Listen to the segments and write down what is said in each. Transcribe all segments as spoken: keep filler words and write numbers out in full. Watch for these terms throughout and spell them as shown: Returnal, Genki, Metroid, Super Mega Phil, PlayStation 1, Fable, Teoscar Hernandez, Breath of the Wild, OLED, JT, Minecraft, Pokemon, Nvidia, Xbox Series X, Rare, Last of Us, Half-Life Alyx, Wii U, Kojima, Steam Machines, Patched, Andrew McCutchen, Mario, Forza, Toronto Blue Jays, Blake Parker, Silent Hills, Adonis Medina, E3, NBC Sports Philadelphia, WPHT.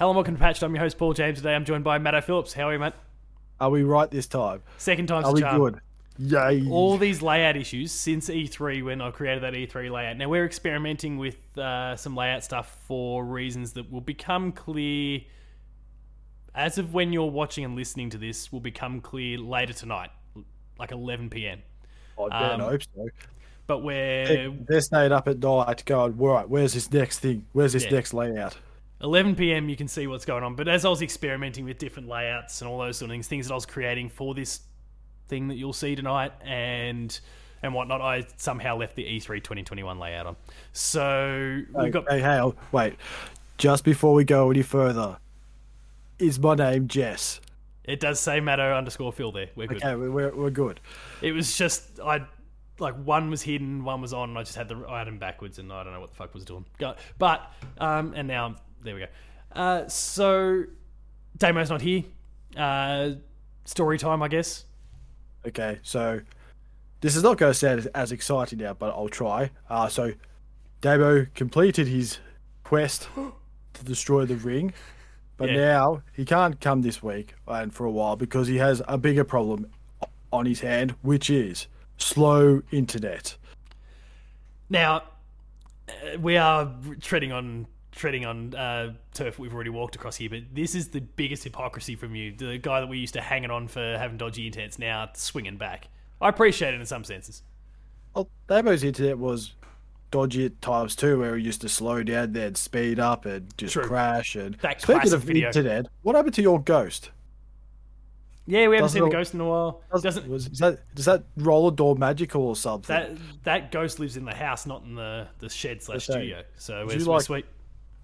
Hello and welcome to Patched. I'm your host, Paul James. Today I'm joined by Matt O'Phillips. How are you, mate? Are we right this time? Second time's the charm. Are we good? Yay. All these layout issues since E three, when I created that E three layout. Now, we're experimenting with uh, some layout stuff for reasons that will become clear as of when you're watching and listening to this, will become clear later tonight, like eleven p.m. I don't um, hope so. But we're... They're staying up at night going, right, where's this next thing? Where's this yeah. next layout? eleven p.m. you can see what's going on. But as I was experimenting with different layouts and all those sort of things, things that I was creating for this thing that you'll see tonight and and whatnot, I somehow left the E three twenty twenty-one layout on. So we've hey, got... Hey, hey, wait. Just before we go any further, is my name Jess? It does say Matto underscore Phil there. We're good. Okay, we're, we're good. It was just... I. Like, one was hidden, one was on, and I just had the item backwards, and I don't know what the fuck was doing. But, um, and now, there we go. Uh, so, Damo's not here. Uh, story time, I guess. Okay, so, this is not going to sound as, as exciting now, but I'll try. Uh, so, Damo completed his quest to destroy the ring, but yeah. now he can't come this week and for a while because he has a bigger problem on his hand, which is... slow internet. Now, uh, we are treading on treading on uh, turf we've already walked across here, but this is the biggest hypocrisy from you. The guy that we used to hang it on for having dodgy internet's now swinging back. I appreciate it in some senses. Well, Damo's internet was dodgy at times too, where he used to slow down, then speed up, and just True. crash. And that speaking of video. Internet, what happened to your ghost? Yeah, we haven't doesn't seen the ghost in a while. Does, doesn't was, is that does that roller door magical or something? That that ghost lives in the house, not in the, the shed slash studio. So we're like, sweet.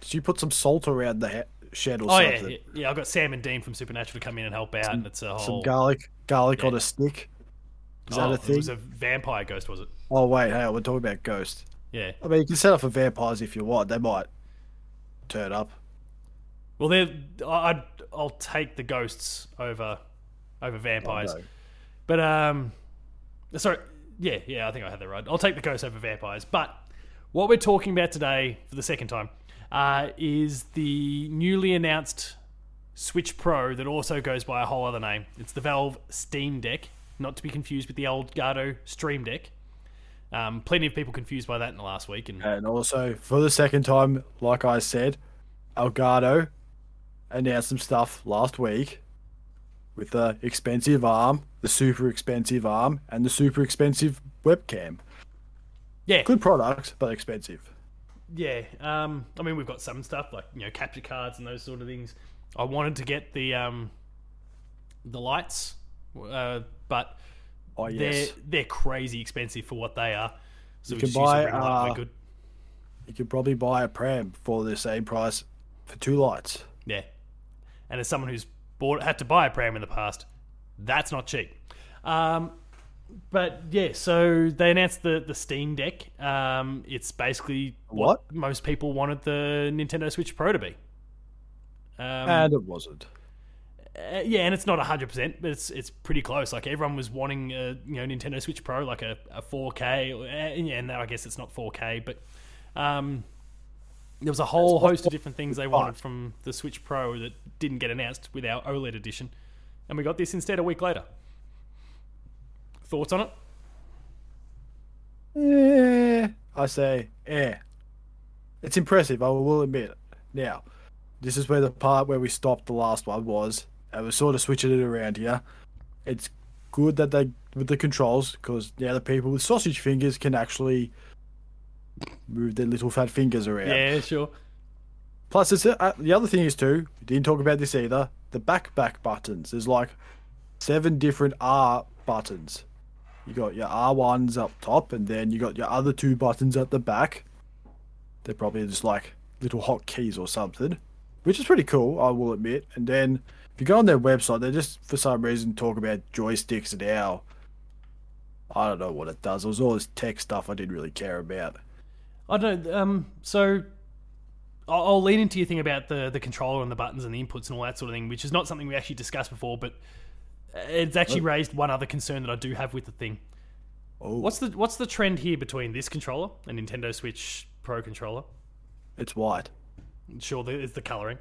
Did you put some salt around the he- shed or oh, something? Oh yeah, yeah, yeah. I got Sam and Dean from Supernatural to come in and help out, some, and it's a whole some garlic garlic yeah. on a stick. Is oh, that a thing? It was a vampire ghost, was it? Oh wait, hey, we're talking about ghosts. Yeah. I mean, you can set up for vampires if you want. They might turn up. Well, they I'd I'll take the ghosts over. Over vampires. Oh, no. But, um... Sorry. Yeah, yeah, I think I had that right. I'll take the ghost over vampires. But what we're talking about today, for the second time, uh, is the newly announced Switch Pro that also goes by a whole other name. It's the Valve Steam Deck, not to be confused with the Elgato Stream Deck. Um, plenty of people confused by that in the last week. And, and also, for the second time, like I said, Elgato announced some stuff last week. With the expensive arm, the super expensive arm, and the super expensive webcam. Yeah. Good products, but expensive. Yeah. Um, I mean, we've got some stuff like, you know, capture cards and those sort of things. I wanted to get the um, the lights, uh, but oh, yes. they're, they're crazy expensive for what they are. So you we can just buy, use a uh, good. You could probably buy a pram for the same price for two lights. Yeah. And as someone who's Bought, had to buy a pram in the past. That's not cheap. Um, but yeah, so they announced the, the Steam Deck. Um, it's basically what? what most people wanted the Nintendo Switch Pro to be. Um, and it wasn't. Uh, yeah, and it's not one hundred percent, but it's it's pretty close. Like everyone was wanting a you know, Nintendo Switch Pro, like a, a four K. And yeah, no, I guess it's not four K, but um, there was a whole host of different things they wanted from the Switch Pro that didn't get announced with our OLED edition, and we got this instead a week later. Thoughts on it? Yeah, I say, yeah. It's impressive, I will admit. Now, this is where the part where we stopped the last one was, and we're sort of switching it around here. It's good that they, with the controls, because now the people with sausage fingers can actually move their little fat fingers around. Yeah, sure. Plus, it's, uh, the other thing is too, we didn't talk about this either, the back back buttons. There's like seven different R buttons. You got your R ones up top, and then you got your other two buttons at the back. They're probably just like little hot keys or something, which is pretty cool, I will admit. And then if you go on their website, they just, for some reason, talk about joysticks and how, I don't know what it does. It was all this tech stuff I didn't really care about. I don't know. Um, so... I'll lean into your thing about the, the controller and the buttons and the inputs and all that sort of thing, which is not something we actually discussed before, but it's actually raised one other concern that I do have with the thing. Oh. What's the what's the trend here between this controller and Nintendo Switch Pro controller? It's white. Sure, it's the colouring.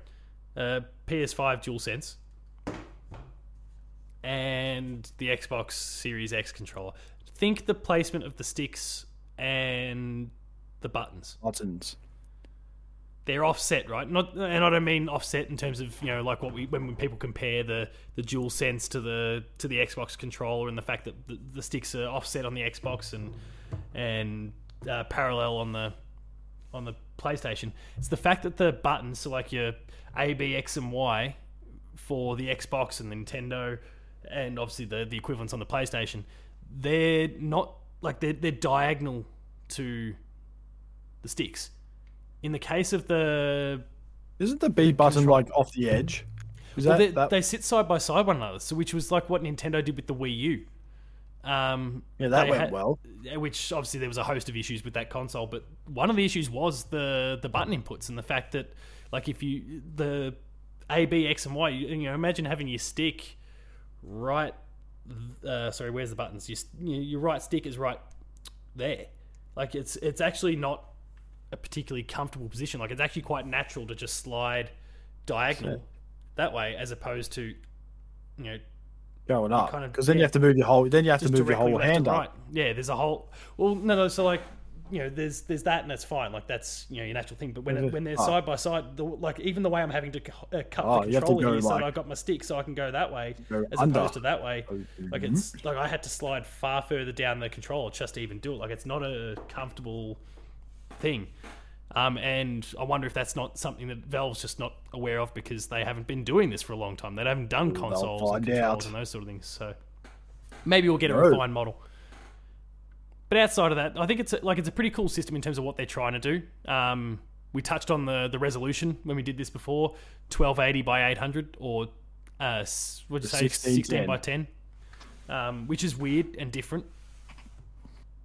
uh, P S five DualSense, and the Xbox Series X controller. Think the placement of the sticks and the buttons. Buttons. They're offset, right? Not, and I don't mean offset in terms of, you know, like what we when, when people compare the, the DualSense to the to the Xbox controller, and the fact that the, the sticks are offset on the Xbox and and uh, parallel on the on the PlayStation. It's the fact that the buttons, so like your A, B, X, and Y for the Xbox and Nintendo, and obviously the the equivalents on the PlayStation, they're not like they're they're diagonal to the sticks. In the case of the... Isn't the B button control... like off the edge? Is well, that, that... They sit side by side one another, so which was like what Nintendo did with the Wii U. Um, yeah, that went had, well. Which obviously there was a host of issues with that console, but one of the issues was the, the button inputs and the fact that, like, if you... The A, B, X, and Y, you, you know, imagine having your stick right... Uh, sorry, where's the buttons? Your, your right stick is right there. Like, it's it's actually not... a particularly comfortable position. Like, it's actually quite natural to just slide diagonal that way, as opposed to, you know, going up, because kind of, then yeah, you have to move your whole then you have to move your whole hand up. Right. Yeah, there's a whole well no no so like, you know, there's there's that, and that's fine, like that's, you know, your natural thing. But when it, when they're oh. side by side, the, like even the way I'm having to uh, cut oh, the controller here, so like, I've got my stick so I can go that way go as under. opposed to that way. Mm-hmm. Like, it's like I had to slide far further down the controller just to even do it. Like, it's not a comfortable thing. Um, and I wonder if that's not something that Valve's just not aware of, because they haven't been doing this for a long time. They haven't done consoles and controls out. and those sort of things. So maybe we'll get no. a refined model. But outside of that, I think it's a, like it's a pretty cool system in terms of what they're trying to do. Um, we touched on the, the resolution when we did this before, twelve eighty by eight hundred, or uh, what did you say, sixteen by ten, um, which is weird and different,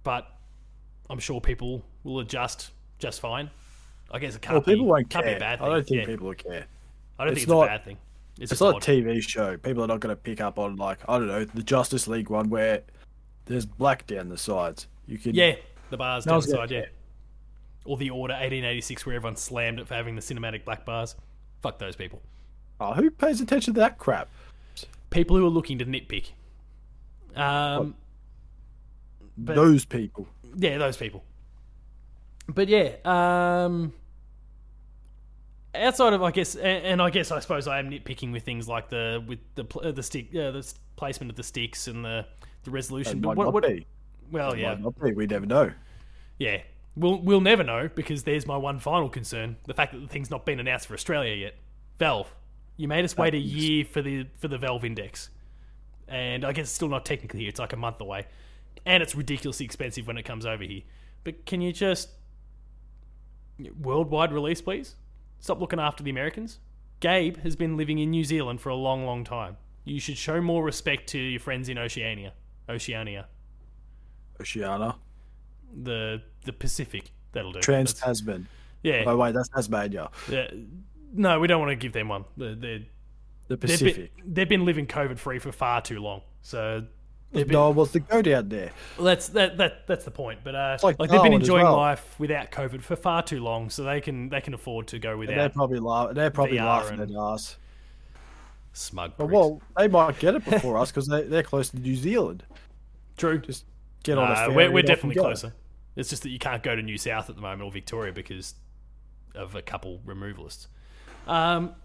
but I'm sure people will adjust just fine. I guess it can't, well, people be, won't can't care. be a bad thing. I don't think yeah. people will care. I don't it's think it's not, a bad thing. It's, it's not odd. A T V show. People are not going to pick up on, like, I don't know, the Justice League one where there's black down the sides. You can Yeah, the bars no, down the side, yeah. Care. Or the Order eighteen eighty-six where everyone slammed it for having the cinematic black bars. Fuck those people. Oh, who pays attention to that crap? People who are looking to nitpick. Um, but, those people. Yeah, those people. But yeah, um, outside of I guess, and, and I guess I suppose I am nitpicking with things like the with the uh, the stick, uh, the placement of the sticks and the, the resolution. It but might what, not what be. Well, it yeah, might not be. We never know. Yeah, we'll we'll never know, because there's my one final concern: the fact that the thing's not been announced for Australia yet. Valve, you made us that wait a year for the for the Valve Index, and I guess it's still not technically here. It's like a month away, and it's ridiculously expensive when it comes over here. But can you just worldwide release, please? Stop looking after the Americans. Gabe has been living in New Zealand for a long, long time. You should show more respect to your friends in Oceania. Oceania. Oceania. The the Pacific. That'll do. Trans-Tasman. Yeah. Oh, wait, that's Tasmania. Yeah. No, we don't want to give them one. They're, they're, the Pacific. They've been, they've been living COVID-free for far too long. So... Been, no one wants to go down there. Well, that's that, that that's the point. But uh, like, like they've been enjoying well. life without COVID for far too long, so they can they can afford to go without. And they're probably laughing. They're probably V R laughing at us. Smug. But, well, they might get it before us, because they they're close to New Zealand. True. Just get on. Uh, we're we're definitely closer. It's just that you can't go to New South at the moment, or Victoria, because of a couple removalists. Um,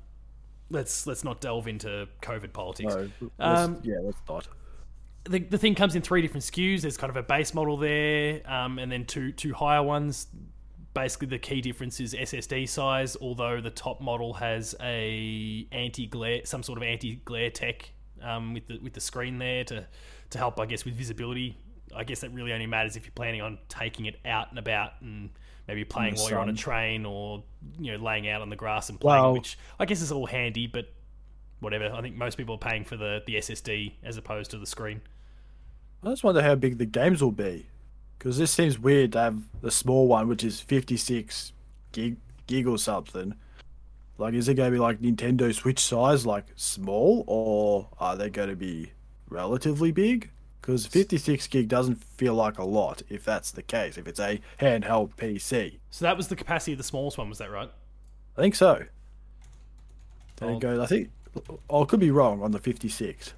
let's let's not delve into COVID politics. No, let's, um, yeah, let's not. The, the thing comes in three different S K Us. There's kind of a base model there, um, and then two two higher ones. Basically, the key difference is S S D size, although the top model has a anti-glare, some sort of anti-glare tech um, with the with the screen there to to help, I guess, with visibility. I guess that really only matters if you're planning on taking it out and about, and maybe playing while sun. You're on a train, or, you know, laying out on the grass and playing, wow. which I guess is all handy, but whatever. I think most people are paying for the, the S S D as opposed to the screen. I just wonder how big the games will be, because this seems weird to have the small one, which is fifty-six gig, gig or something. Like, is it going to be like Nintendo Switch size, like small, or are they going to be relatively big? Because fifty-six gig doesn't feel like a lot, if that's the case, if it's a handheld P C. So that was the capacity of the smallest one, was that right? I think so. Then it goes, I think, I could be wrong on the fifty-six.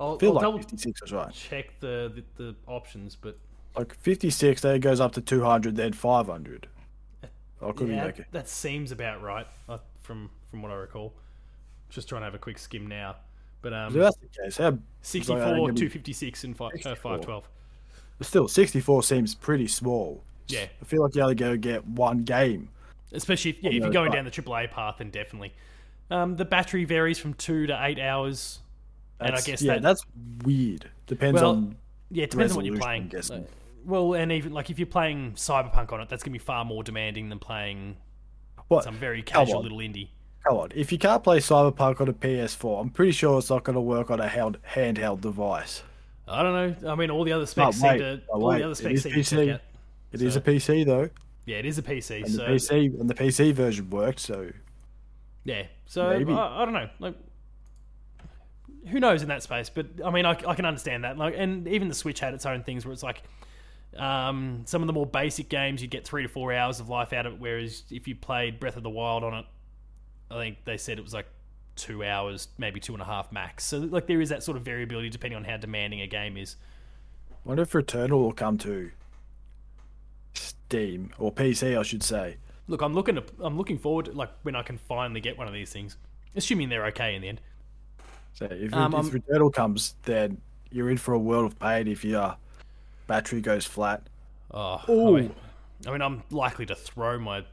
I'll, I feel I'll like fifty-six was right. Check the, the the options, but like fifty-six, then it goes up to two hundred, then five hundred. I could yeah, be okay. That seems about right uh, from from what I recall. Just trying to have a quick skim now, but um, so that's the case. How, sixty-four, like, two fifty-six, and five, uh, five twelve. But still, sixty-four seems pretty small. Yeah, I feel like you only go get one game. Especially if, yeah, if you're going down the triple A path, then definitely. Um, the battery varies from two to eight hours, that's, and I guess yeah, that, that's weird. Depends well, on yeah, it depends on what you're playing. Like, well, and even like if you're playing Cyberpunk on it, that's gonna be far more demanding than playing what? some very casual little indie. Come on, if you can't play Cyberpunk on a P S four, I'm pretty sure it's not gonna work on a hand, handheld device. I don't know. I mean, all the other specs no, wait, seem to no, all the other specs seem to check out. It so, is a P C though. Yeah, it is a P C. And so the P C and the P C version worked, so yeah. So I, I don't know, like who knows in that space? But I mean, I, I can understand that. Like, and even the Switch had its own things where it's like um, some of the more basic games you'd get three to four hours of life out of it, whereas if you played Breath of the Wild on it, I think they said it was like two hours, maybe two and a half max. So like there is that sort of variability depending on how demanding a game is. I wonder if Returnal will come to Steam or P C, I should say. Look, I'm looking to, I'm looking forward to, like, when I can finally get one of these things, assuming they're okay in the end. So if, um, if Returnal comes, then you're in for a world of pain if your battery goes flat. Oh, I mean, I mean, I'm likely to throw my...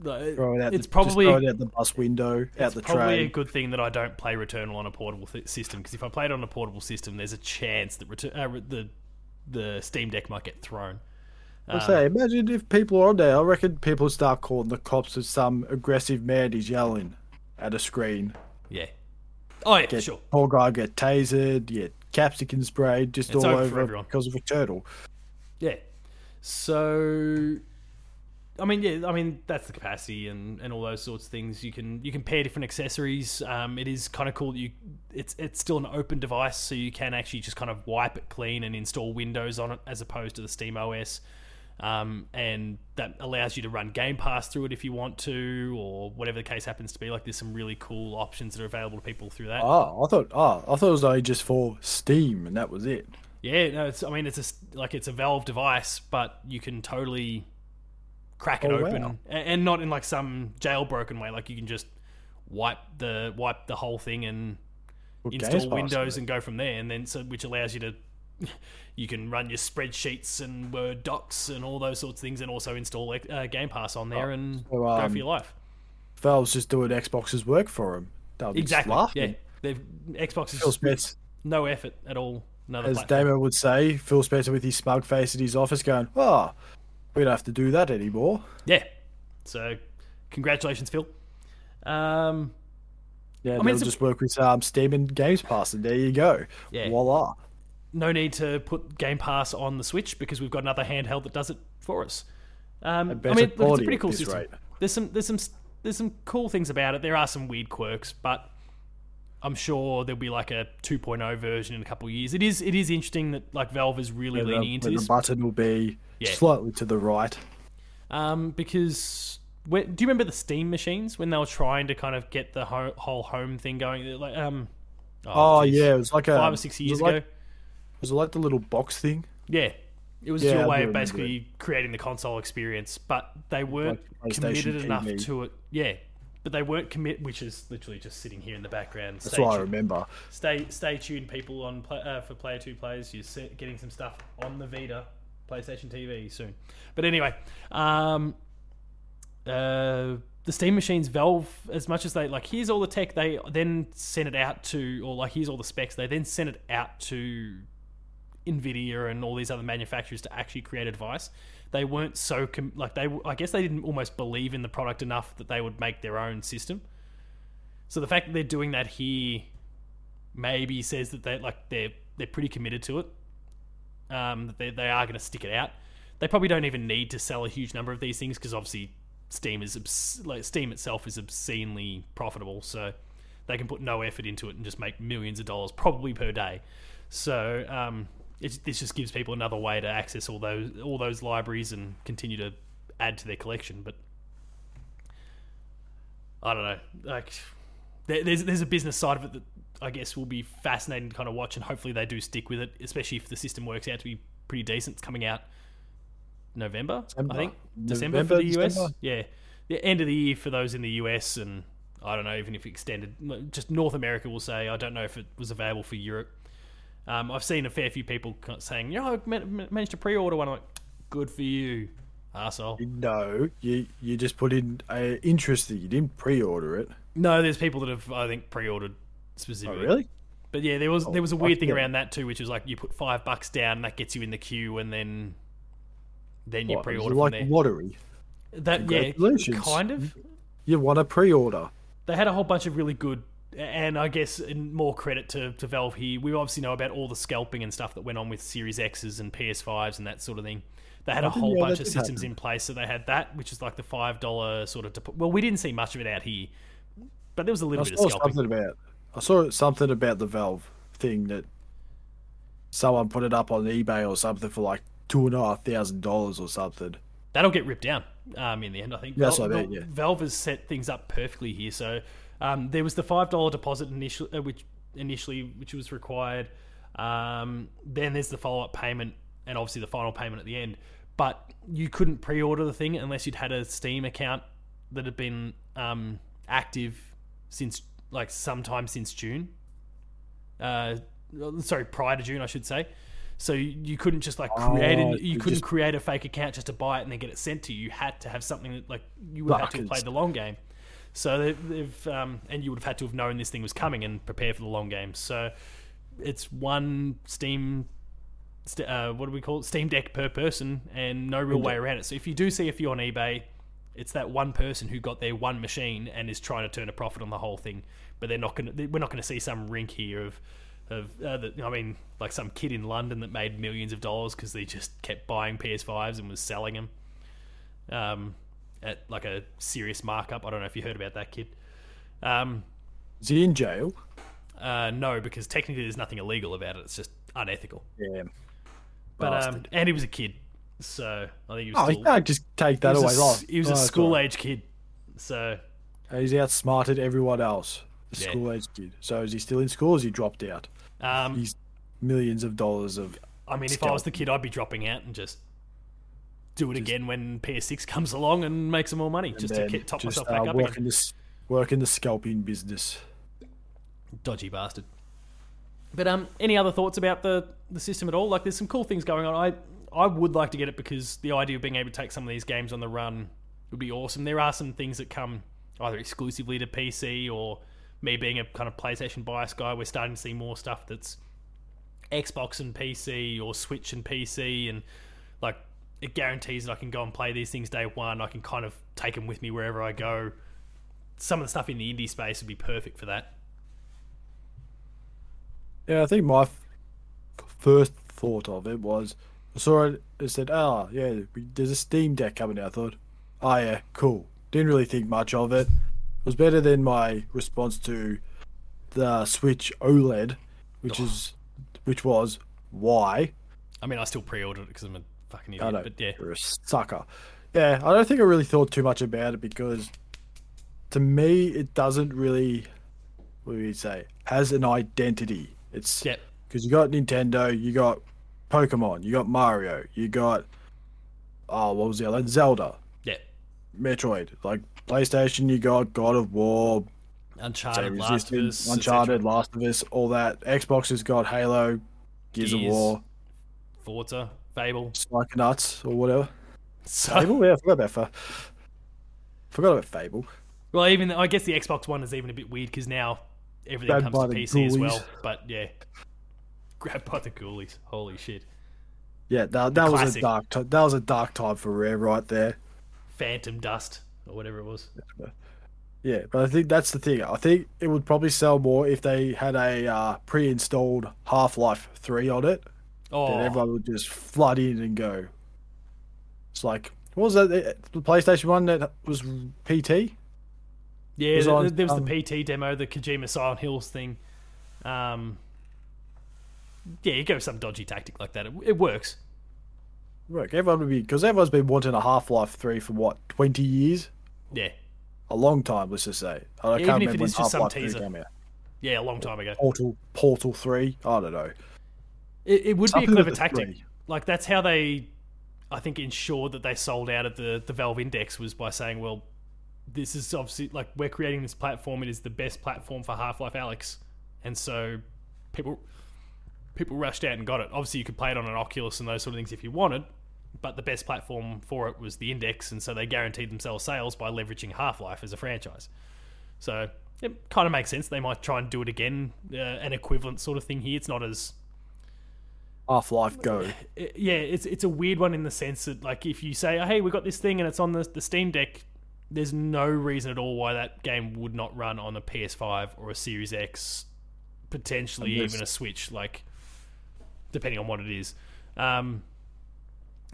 Throw it out, it's the, probably, just throw it out the bus window, out the train. It's probably a good thing that I don't play Returnal on a portable th- system, because if I play it on a portable system, there's a chance that retu- uh, the the Steam Deck might get thrown. I say, uh, imagine if people are on there. I reckon people would start calling the cops if some aggressive man is yelling at a screen. Yeah. Oh, yeah, get, sure. Poor guy get tasered, get capsicum sprayed, just it's all over, over because of a turtle. Yeah. So, I mean, yeah, I mean that's the capacity and, and all those sorts of things. You can you can pair different accessories. Um, it is kind of cool. You, it's it's still an open device, so you can actually just kind of wipe it clean and install Windows on it, as opposed to the Steam O S. Um, and that allows you to run Game Pass through it if you want to, or whatever the case happens to be. Like, there's some really cool options that are available to people through that. Oh, I thought, oh, I thought it was only just for Steam, and that was it. Yeah, no, it's. I mean, it's a, like it's a Valve device, but you can totally crack it oh, open, wow. and, and not in like some jailbroken way. Like, you can just wipe the wipe the whole thing and well, install Windows and go from there, and then so which allows you to. You can run your spreadsheets and Word docs and all those sorts of things, and also install uh, Game Pass on there and so, um, go for your life. Valve's just doing Xbox's work for them. They'll be exactly. Laughing. Yeah, they've Xbox's Phil Spencer, no effort at all. Another as platform. Damo would say, Phil Spencer with his smug face in his office, going, "Ah, oh, we don't have to do that anymore." Yeah. So, congratulations, Phil. Um, yeah, I they'll mean, just a... work with um, Steam and Games Pass, and there you go. Yeah. Voila. No need to put Game Pass on the Switch because we've got another handheld that does it for us. Um, I mean, look, it's a pretty cool system. Rate. There's some, there's some, there's some cool things about it. There are some weird quirks, but I'm sure there'll be like a two point oh version in a couple of years. It is, it is interesting that like Valve is really where leaning the, into where this. The button will be yeah. slightly to the right. Um, because where, do you remember the Steam Machines when they were trying to kind of get the ho- whole home thing going? Like, um, oh, oh geez, yeah, it was like five a, or six years ago. Like, was it like the little box thing? Yeah. It was yeah, your way of basically it. creating the console experience, but they weren't like committed T V. Enough to it. Yeah. But they weren't commit, which is literally just sitting here in the background. That's stay what tuned. I remember. Stay stay tuned, people, on uh, for Player two players. You're getting some stuff on the Vita, PlayStation T V soon. But anyway, um, uh, the Steam Machines, Valve, as much as they, like, here's all the tech, they then sent it out to, or like, here's all the specs, they then sent it out to Nvidia and all these other manufacturers to actually create a device. They weren't so com- like they I guess they didn't almost believe in the product enough that they would make their own system. So the fact that they're doing that here maybe says that they like they're they're pretty committed to it. Um, that they they are going to stick it out. They probably don't even need to sell a huge number of these things because obviously Steam is obs- like Steam itself is obscenely profitable. So they can put no effort into it and just make millions of dollars probably per day. So um. It, this just gives people another way to access all those all those libraries and continue to add to their collection. But I don't know, like there, there's there's a business side of it that I guess will be fascinating to kind of watch, and hopefully they do stick with it, especially if the system works out to be pretty decent. It's coming out November, December, I think. December, November for the U S. December. Yeah. The end of the year for those in the U S, and I don't know, even if extended, just North America will say, I don't know if it was available for Europe. Um, I've seen a fair few people saying, you know, I managed to pre-order one. I'm like, good for you, arsehole. No, you you just put in uh, interest that you didn't pre-order it. No, there's people that have, I think, pre-ordered specifically. Oh, really? But yeah, there was oh, there was a weird thing yeah. around that too, which is like you put five bucks down and that gets you in the queue, and then then you what, pre-order from like there. Like lottery. That yeah, kind of. You want a pre-order. They had a whole bunch of really good, and I guess more credit to, to Valve here. We obviously know about all the scalping and stuff that went on with Series X's and P S fives and that sort of thing. They had I a whole bunch of systems happen. in place, so they had that, which is like the five dollars sort of... Dep- well, we didn't see much of it out here, but there was a little I bit of scalping. Something about, I saw something about the Valve thing that someone put it up on eBay or something for like two thousand five hundred dollars or something. That'll get ripped down um, in the end, I think. That's Valve, what I mean, yeah. Valve has set things up perfectly here. So um, there was the five dollars deposit initially, uh, which initially, which was required. Um, then there's the follow-up payment and obviously the final payment at the end. But you couldn't pre-order the thing unless you'd had a Steam account that had been um, active since, like, sometime since June. Uh, sorry, prior to June, I should say. So you couldn't just like create oh, a, you couldn't just, create a fake account just to buy it and then get it sent to you. You had to have something that like you would have to have played the long game. So they've, they've um, and you would have had to have known this thing was coming and prepare for the long game. So it's one Steam, uh, what do we call it? Steam Deck per person, and no real way around it. So if you do see a few on eBay, it's that one person who got their one machine and is trying to turn a profit on the whole thing. But they're not going. We're not going to see some rink here of. Of uh, the, I mean, like some kid in London that made millions of dollars because they just kept buying P S fives and was selling them um, at like a serious markup. I don't know if you heard about that kid. Um, Is he in jail? Uh, no, because technically there's nothing illegal about it. It's just unethical. Yeah, but um, and he was a kid, so I think he was. Oh, still, he can't just take that away. Off. He was oh, a school-age kid, so he's outsmarted everyone else. The yeah. school-age kid. So is he still in school or has he dropped out? Um, He's millions of dollars of... I mean, scalping. If I was the kid, I'd be dropping out and just do it just, again when P S six comes along and make some more money just to get, top just, myself back uh, up work again. In this, work in the scalping business. Dodgy bastard. But um, any other thoughts about the, the system at all? Like, there's some cool things going on. I, I would like to get it because the idea of being able to take some of these games on the run would be awesome. There are some things that come either exclusively to P C or... me being a kind of PlayStation bias guy, we're starting to see more stuff that's Xbox and P C or Switch and P C, and like it guarantees that I can go and play these things day one. I can kind of take them with me wherever I go. Some of the stuff in the indie space would be perfect for that. Yeah, I think my f- first thought of it was I saw it and said, oh yeah, there's a Steam Deck coming out. I thought, oh yeah, cool. Didn't really think much of it. Was better than my response to the Switch OLED, which oh. is, which was why. I mean, I still pre-ordered it because I'm a fucking idiot. I know, but yeah, you're a sucker. Yeah, I don't think I really thought too much about it because, to me, it doesn't really, what do we say, has an identity. It's because yep. you got Nintendo, you got Pokemon, you got Mario, you got oh, what was the other Zelda? Yeah, Metroid, like. PlayStation, you got God of War, Uncharted, Last of Us, Uncharted, Last of Us, all that. Xbox has got Halo, Gears, Gears of War, Forza, Fable, Psychonauts, or whatever. So, Fable, yeah, I forgot about Fable. Forgot about Fable. Well, even I guess the Xbox One is even a bit weird because now everything Grabbed comes to P C ghoulies. As well. But yeah, grabbed by the ghoulies. Holy shit! Yeah, that, that was a dark. That was a dark time for Rare, right there. Phantom Dust. Or whatever it was. Yeah, but I think that's the thing. I think it would probably sell more if they had a uh, pre-installed Half-Life three on it. Oh. Then everyone would just flood in and go. It's like, what was that? The PlayStation one that was P T? Yeah, it was on, there was um, the P T demo, the Kojima Silent Hills thing. Um, yeah, you go with some dodgy tactic like that. It, it works. Work. Everyone would be... Because everyone's been wanting a Half-Life three for, what, twenty years? Yeah. a long time, let's just say. I yeah, can't even remember if it is when just some teaser. Came out. Yeah, a long time ago. Portal, Portal three. I don't know. It, it would Something be a clever tactic. Three. Like that's how they, I think, ensured that they sold out of the the Valve Index was by saying, well, this is obviously like we're creating this platform. It is the best platform for Half-Life Alyx, and so people people rushed out and got it. Obviously, you could play it on an Oculus and those sort of things if you wanted, but the best platform for it was the Index, and so they guaranteed themselves sales by leveraging Half-Life as a franchise. So it kind of makes sense. They might try and do it again, uh, an equivalent sort of thing here. It's not as Half-Life Go. Yeah, it's it's a weird one in the sense that, like, if you say, oh, hey, we got this thing and it's on the, the Steam Deck, there's no reason at all why that game would not run on a P S five or a Series X, potentially even a Switch, like, depending on what it is. Um,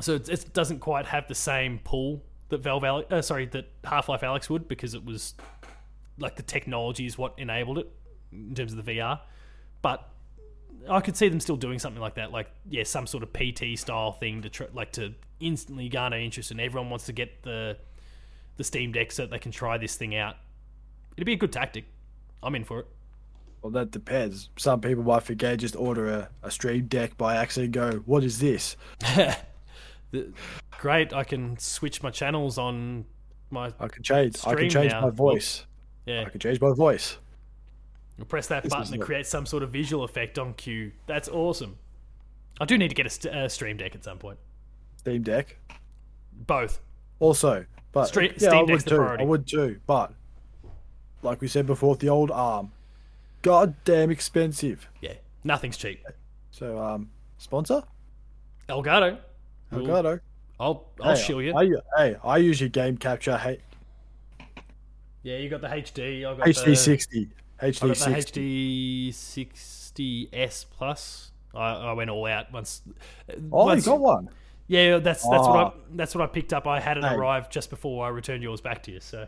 so it, it doesn't quite have the same pull that Valve, uh, sorry, that Half-Life Alyx would, because it was, like, the technology is what enabled it in terms of the V R. But I could see them still doing something like that, like, yeah, some sort of P T style thing to tr- like to instantly garner interest, and everyone wants to get the the Steam Deck so that they can try this thing out. It'd be a good tactic. I'm in for it. Well, that depends. Some people might forget, just order a, a Stream Deck by accident and go, what is this? the, great, I can switch my channels on my I can change. I can change now. my voice. Yeah. I can change my voice. You'll press that this button and create some sort of visual effect on cue. That's awesome. I do need to get a, st- a Stream Deck at some point. Steam Deck? Both. Also, but Stream, yeah, Steam I Deck's would the priority. I would too, but like we said before, the old ARM. Goddamn expensive. Yeah, nothing's cheap. So, um, sponsor? Elgato. Elgato. I'll I'll hey, shill you. I, hey, I usually game capture. Hey. Yeah, you got the H D. I got H D sixty. H D sixty S plus. I, I went all out once. Oh, once, you got one. Yeah, that's that's oh. what I that's what I picked up. I had it hey. arrive just before I returned yours back to you. So,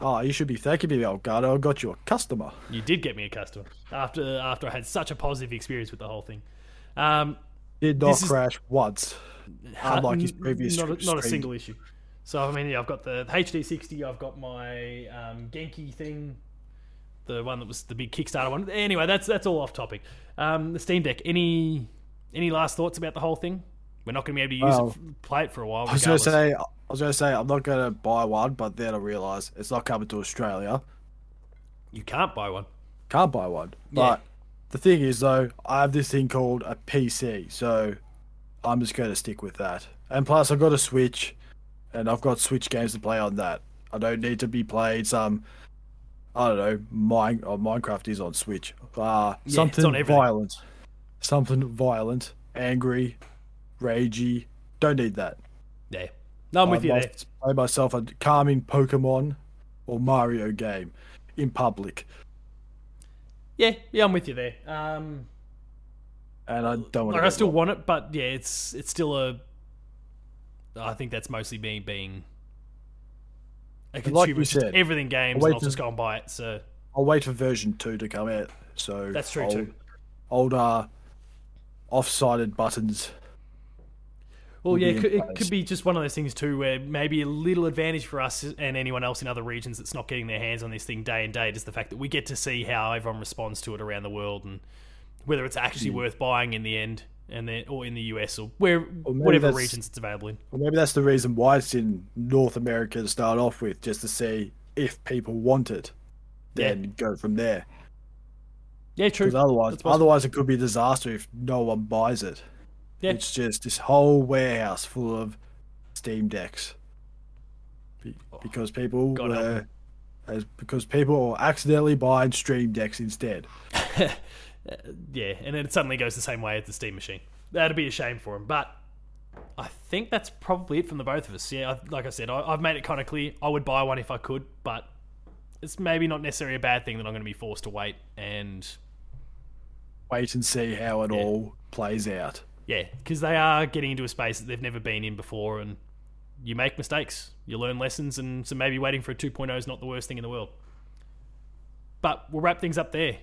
oh, you should be thanking me, Elgato. I got you a customer. You did get me a customer after after I had such a positive experience with the whole thing. Um, did not crash is, once, unlike his previous. Not, a, not a single issue. So I mean, yeah, I've got the H D sixty. I've got my um, Genki thing. The one that was the big Kickstarter one. Anyway, that's that's all off topic. Um, the Steam Deck. Any any last thoughts about the whole thing? We're not going to be able to use well, it, play it for a while. I was going to say, I was going to say, I'm not going to buy one, but then I realised it's not coming to Australia. You can't buy one. Can't buy one. But yeah. The thing is, though, I have this thing called a P C, so I'm just going to stick with that. And plus, I've got a Switch, and I've got Switch games to play on that. I don't need to be playing some. I don't know, Mine, oh, Minecraft is on Switch. Uh, yeah, something on violent. Something violent, angry, ragey. Don't need that. Yeah. No, I'm I with you there. I play myself a calming Pokemon or Mario game in public. Yeah, yeah, I'm with you there. Um, and I don't want like to... I still want it, but yeah, it's it's still a... I think that's mostly me being... A consumer, like you said, everything games, I'll and I'll for, just go and buy it. So I'll wait for version two to come out. So that's true old, too. Old uh, off-sided buttons. Well, yeah, it could, it could be just one of those things too, where maybe a little advantage for us and anyone else in other regions that's not getting their hands on this thing day and day is the fact that we get to see how everyone responds to it around the world and whether it's actually yeah. worth buying in the end, and then or in the U S or where or whatever regions it's available in. Well, maybe that's the reason why it's in North America to start off with, just to see if people want it, then yeah. go from there. Yeah, true. Because otherwise, otherwise it could be a disaster if no one buys it. Yeah. It's just this whole warehouse full of Steam Decks because people God were as because people are accidentally buying Steam Decks instead. Uh, yeah, and then it suddenly goes the same way at the Steam Machine. That'd be a shame for him, but I think that's probably it from the both of us. Yeah, I, like I said, I, I've made it kind of clear I would buy one if I could, but it's maybe not necessarily a bad thing that I'm going to be forced to wait and... Wait and see how it yeah. all plays out. Yeah, because they are getting into a space that they've never been in before, and you make mistakes, you learn lessons, and so maybe waiting for a two point oh is not the worst thing in the world. But we'll wrap things up there.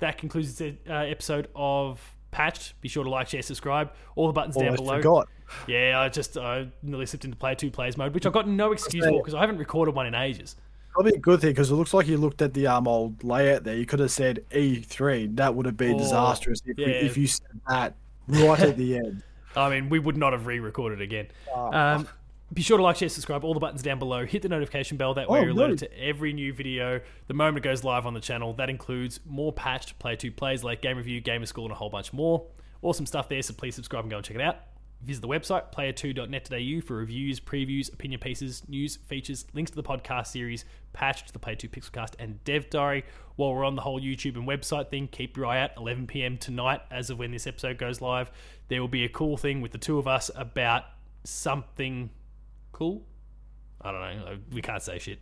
That concludes this uh, episode of Patched. Be sure to like, share, subscribe. All the buttons oh, down I below. Forgot. Yeah, I just I nearly slipped into Player two Plays mode, which I've got no excuse for because I haven't recorded one in ages. probably a good thing because it looks like he looked at the um, old layout there. You could have said E three. That would have been oh, disastrous if, yeah. we, if you said that right at the end. I mean, we would not have re-recorded again. Oh. Um, be sure to like, share, subscribe, all the buttons down below. Hit the notification bell. That way oh, you're alerted no. to every new video the moment it goes live on the channel. That includes more patched Player two plays like Game Review, Gamer School, and a whole bunch more. Awesome stuff there, so please subscribe and go and check it out. Visit the website, player two dot net dot a u, for reviews, previews, opinion pieces, news, features, links to the podcast series, Patched, the Player two Pixelcast, and Dev Diary. While we're on the whole YouTube and website thing, keep your eye out, eleven p.m. tonight, as of when this episode goes live. There will be a cool thing with the two of us about something cool. I don't know. We can't say shit.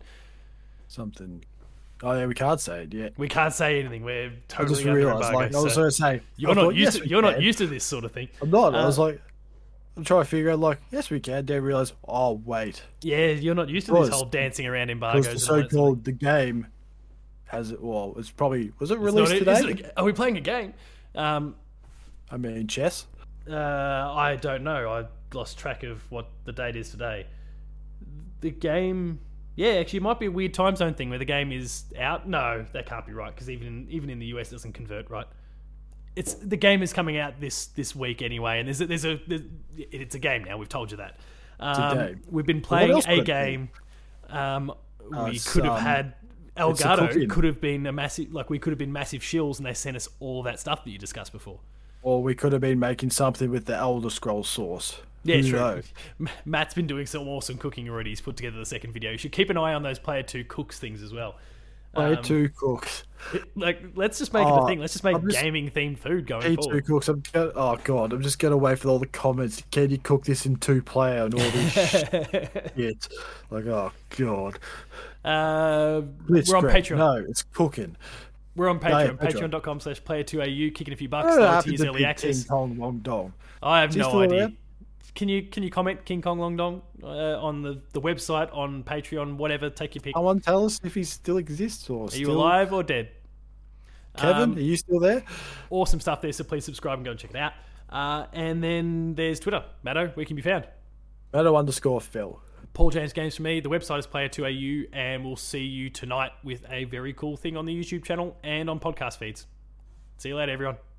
Something... Oh yeah, we can't say it yet. We can't say anything. We're totally. I just realised, like, so I was going to say, you're not thought, used. Yes, to, you're can. not used to this sort of thing. I'm not. Uh, I was like, I'm trying to figure out. Like, yes, we can. Then realise, oh wait. Yeah, you're not used to this whole dancing around embargoes. The so-called the game has it. Well, it's probably was it released not, today? It a, are we playing a game? Um, I mean, chess. Uh, I don't know. I lost track of what the date is today. The game. Yeah, actually, it might be a weird time zone thing where the game is out. No, that can't be right, because even even in the U S, it doesn't convert right. It's the game is coming out this this week anyway, and there's a, there's a there's, it's a game now. We've told you that. Um, it's a game. We've been playing a game. Um, uh, we could have um, had Elgato could have been a massive like we could have been massive shills, and they sent us all that stuff that you discussed before. Or we could have been making something with the Elder Scrolls source. Yeah, true. No. Matt's been doing some awesome cooking already. He's put together the second video. You should keep an eye on those Player two Cooks things as well. Player um, two Cooks. Like, let's just make oh, it a thing. Let's just make gaming-themed food going P two forward. P two Cooks. I'm gonna, oh, God. I'm just going to wait for all the comments. Can you cook this in two-player and all this shit? Like, oh, God. Uh, we're on Patreon. No, it's cooking. We're on Patreon, no, patreon.com Patreon. slash player2au, kicking a few bucks. thirty years early access. I have no idea. Around? Can you can you comment King Kong Long Dong uh, on the, the website, on Patreon, whatever, take your pick. I want to tell us if he still exists or Are still... you alive or dead? Kevin, um, are you still there? Awesome stuff there, so please subscribe and go and check it out. Uh, and then there's Twitter. Matto, where can you be found? Matto underscore Phil. Paul James Games for me. The website is player two au, and we'll see you tonight with a very cool thing on the YouTube channel and on podcast feeds. See you later, everyone.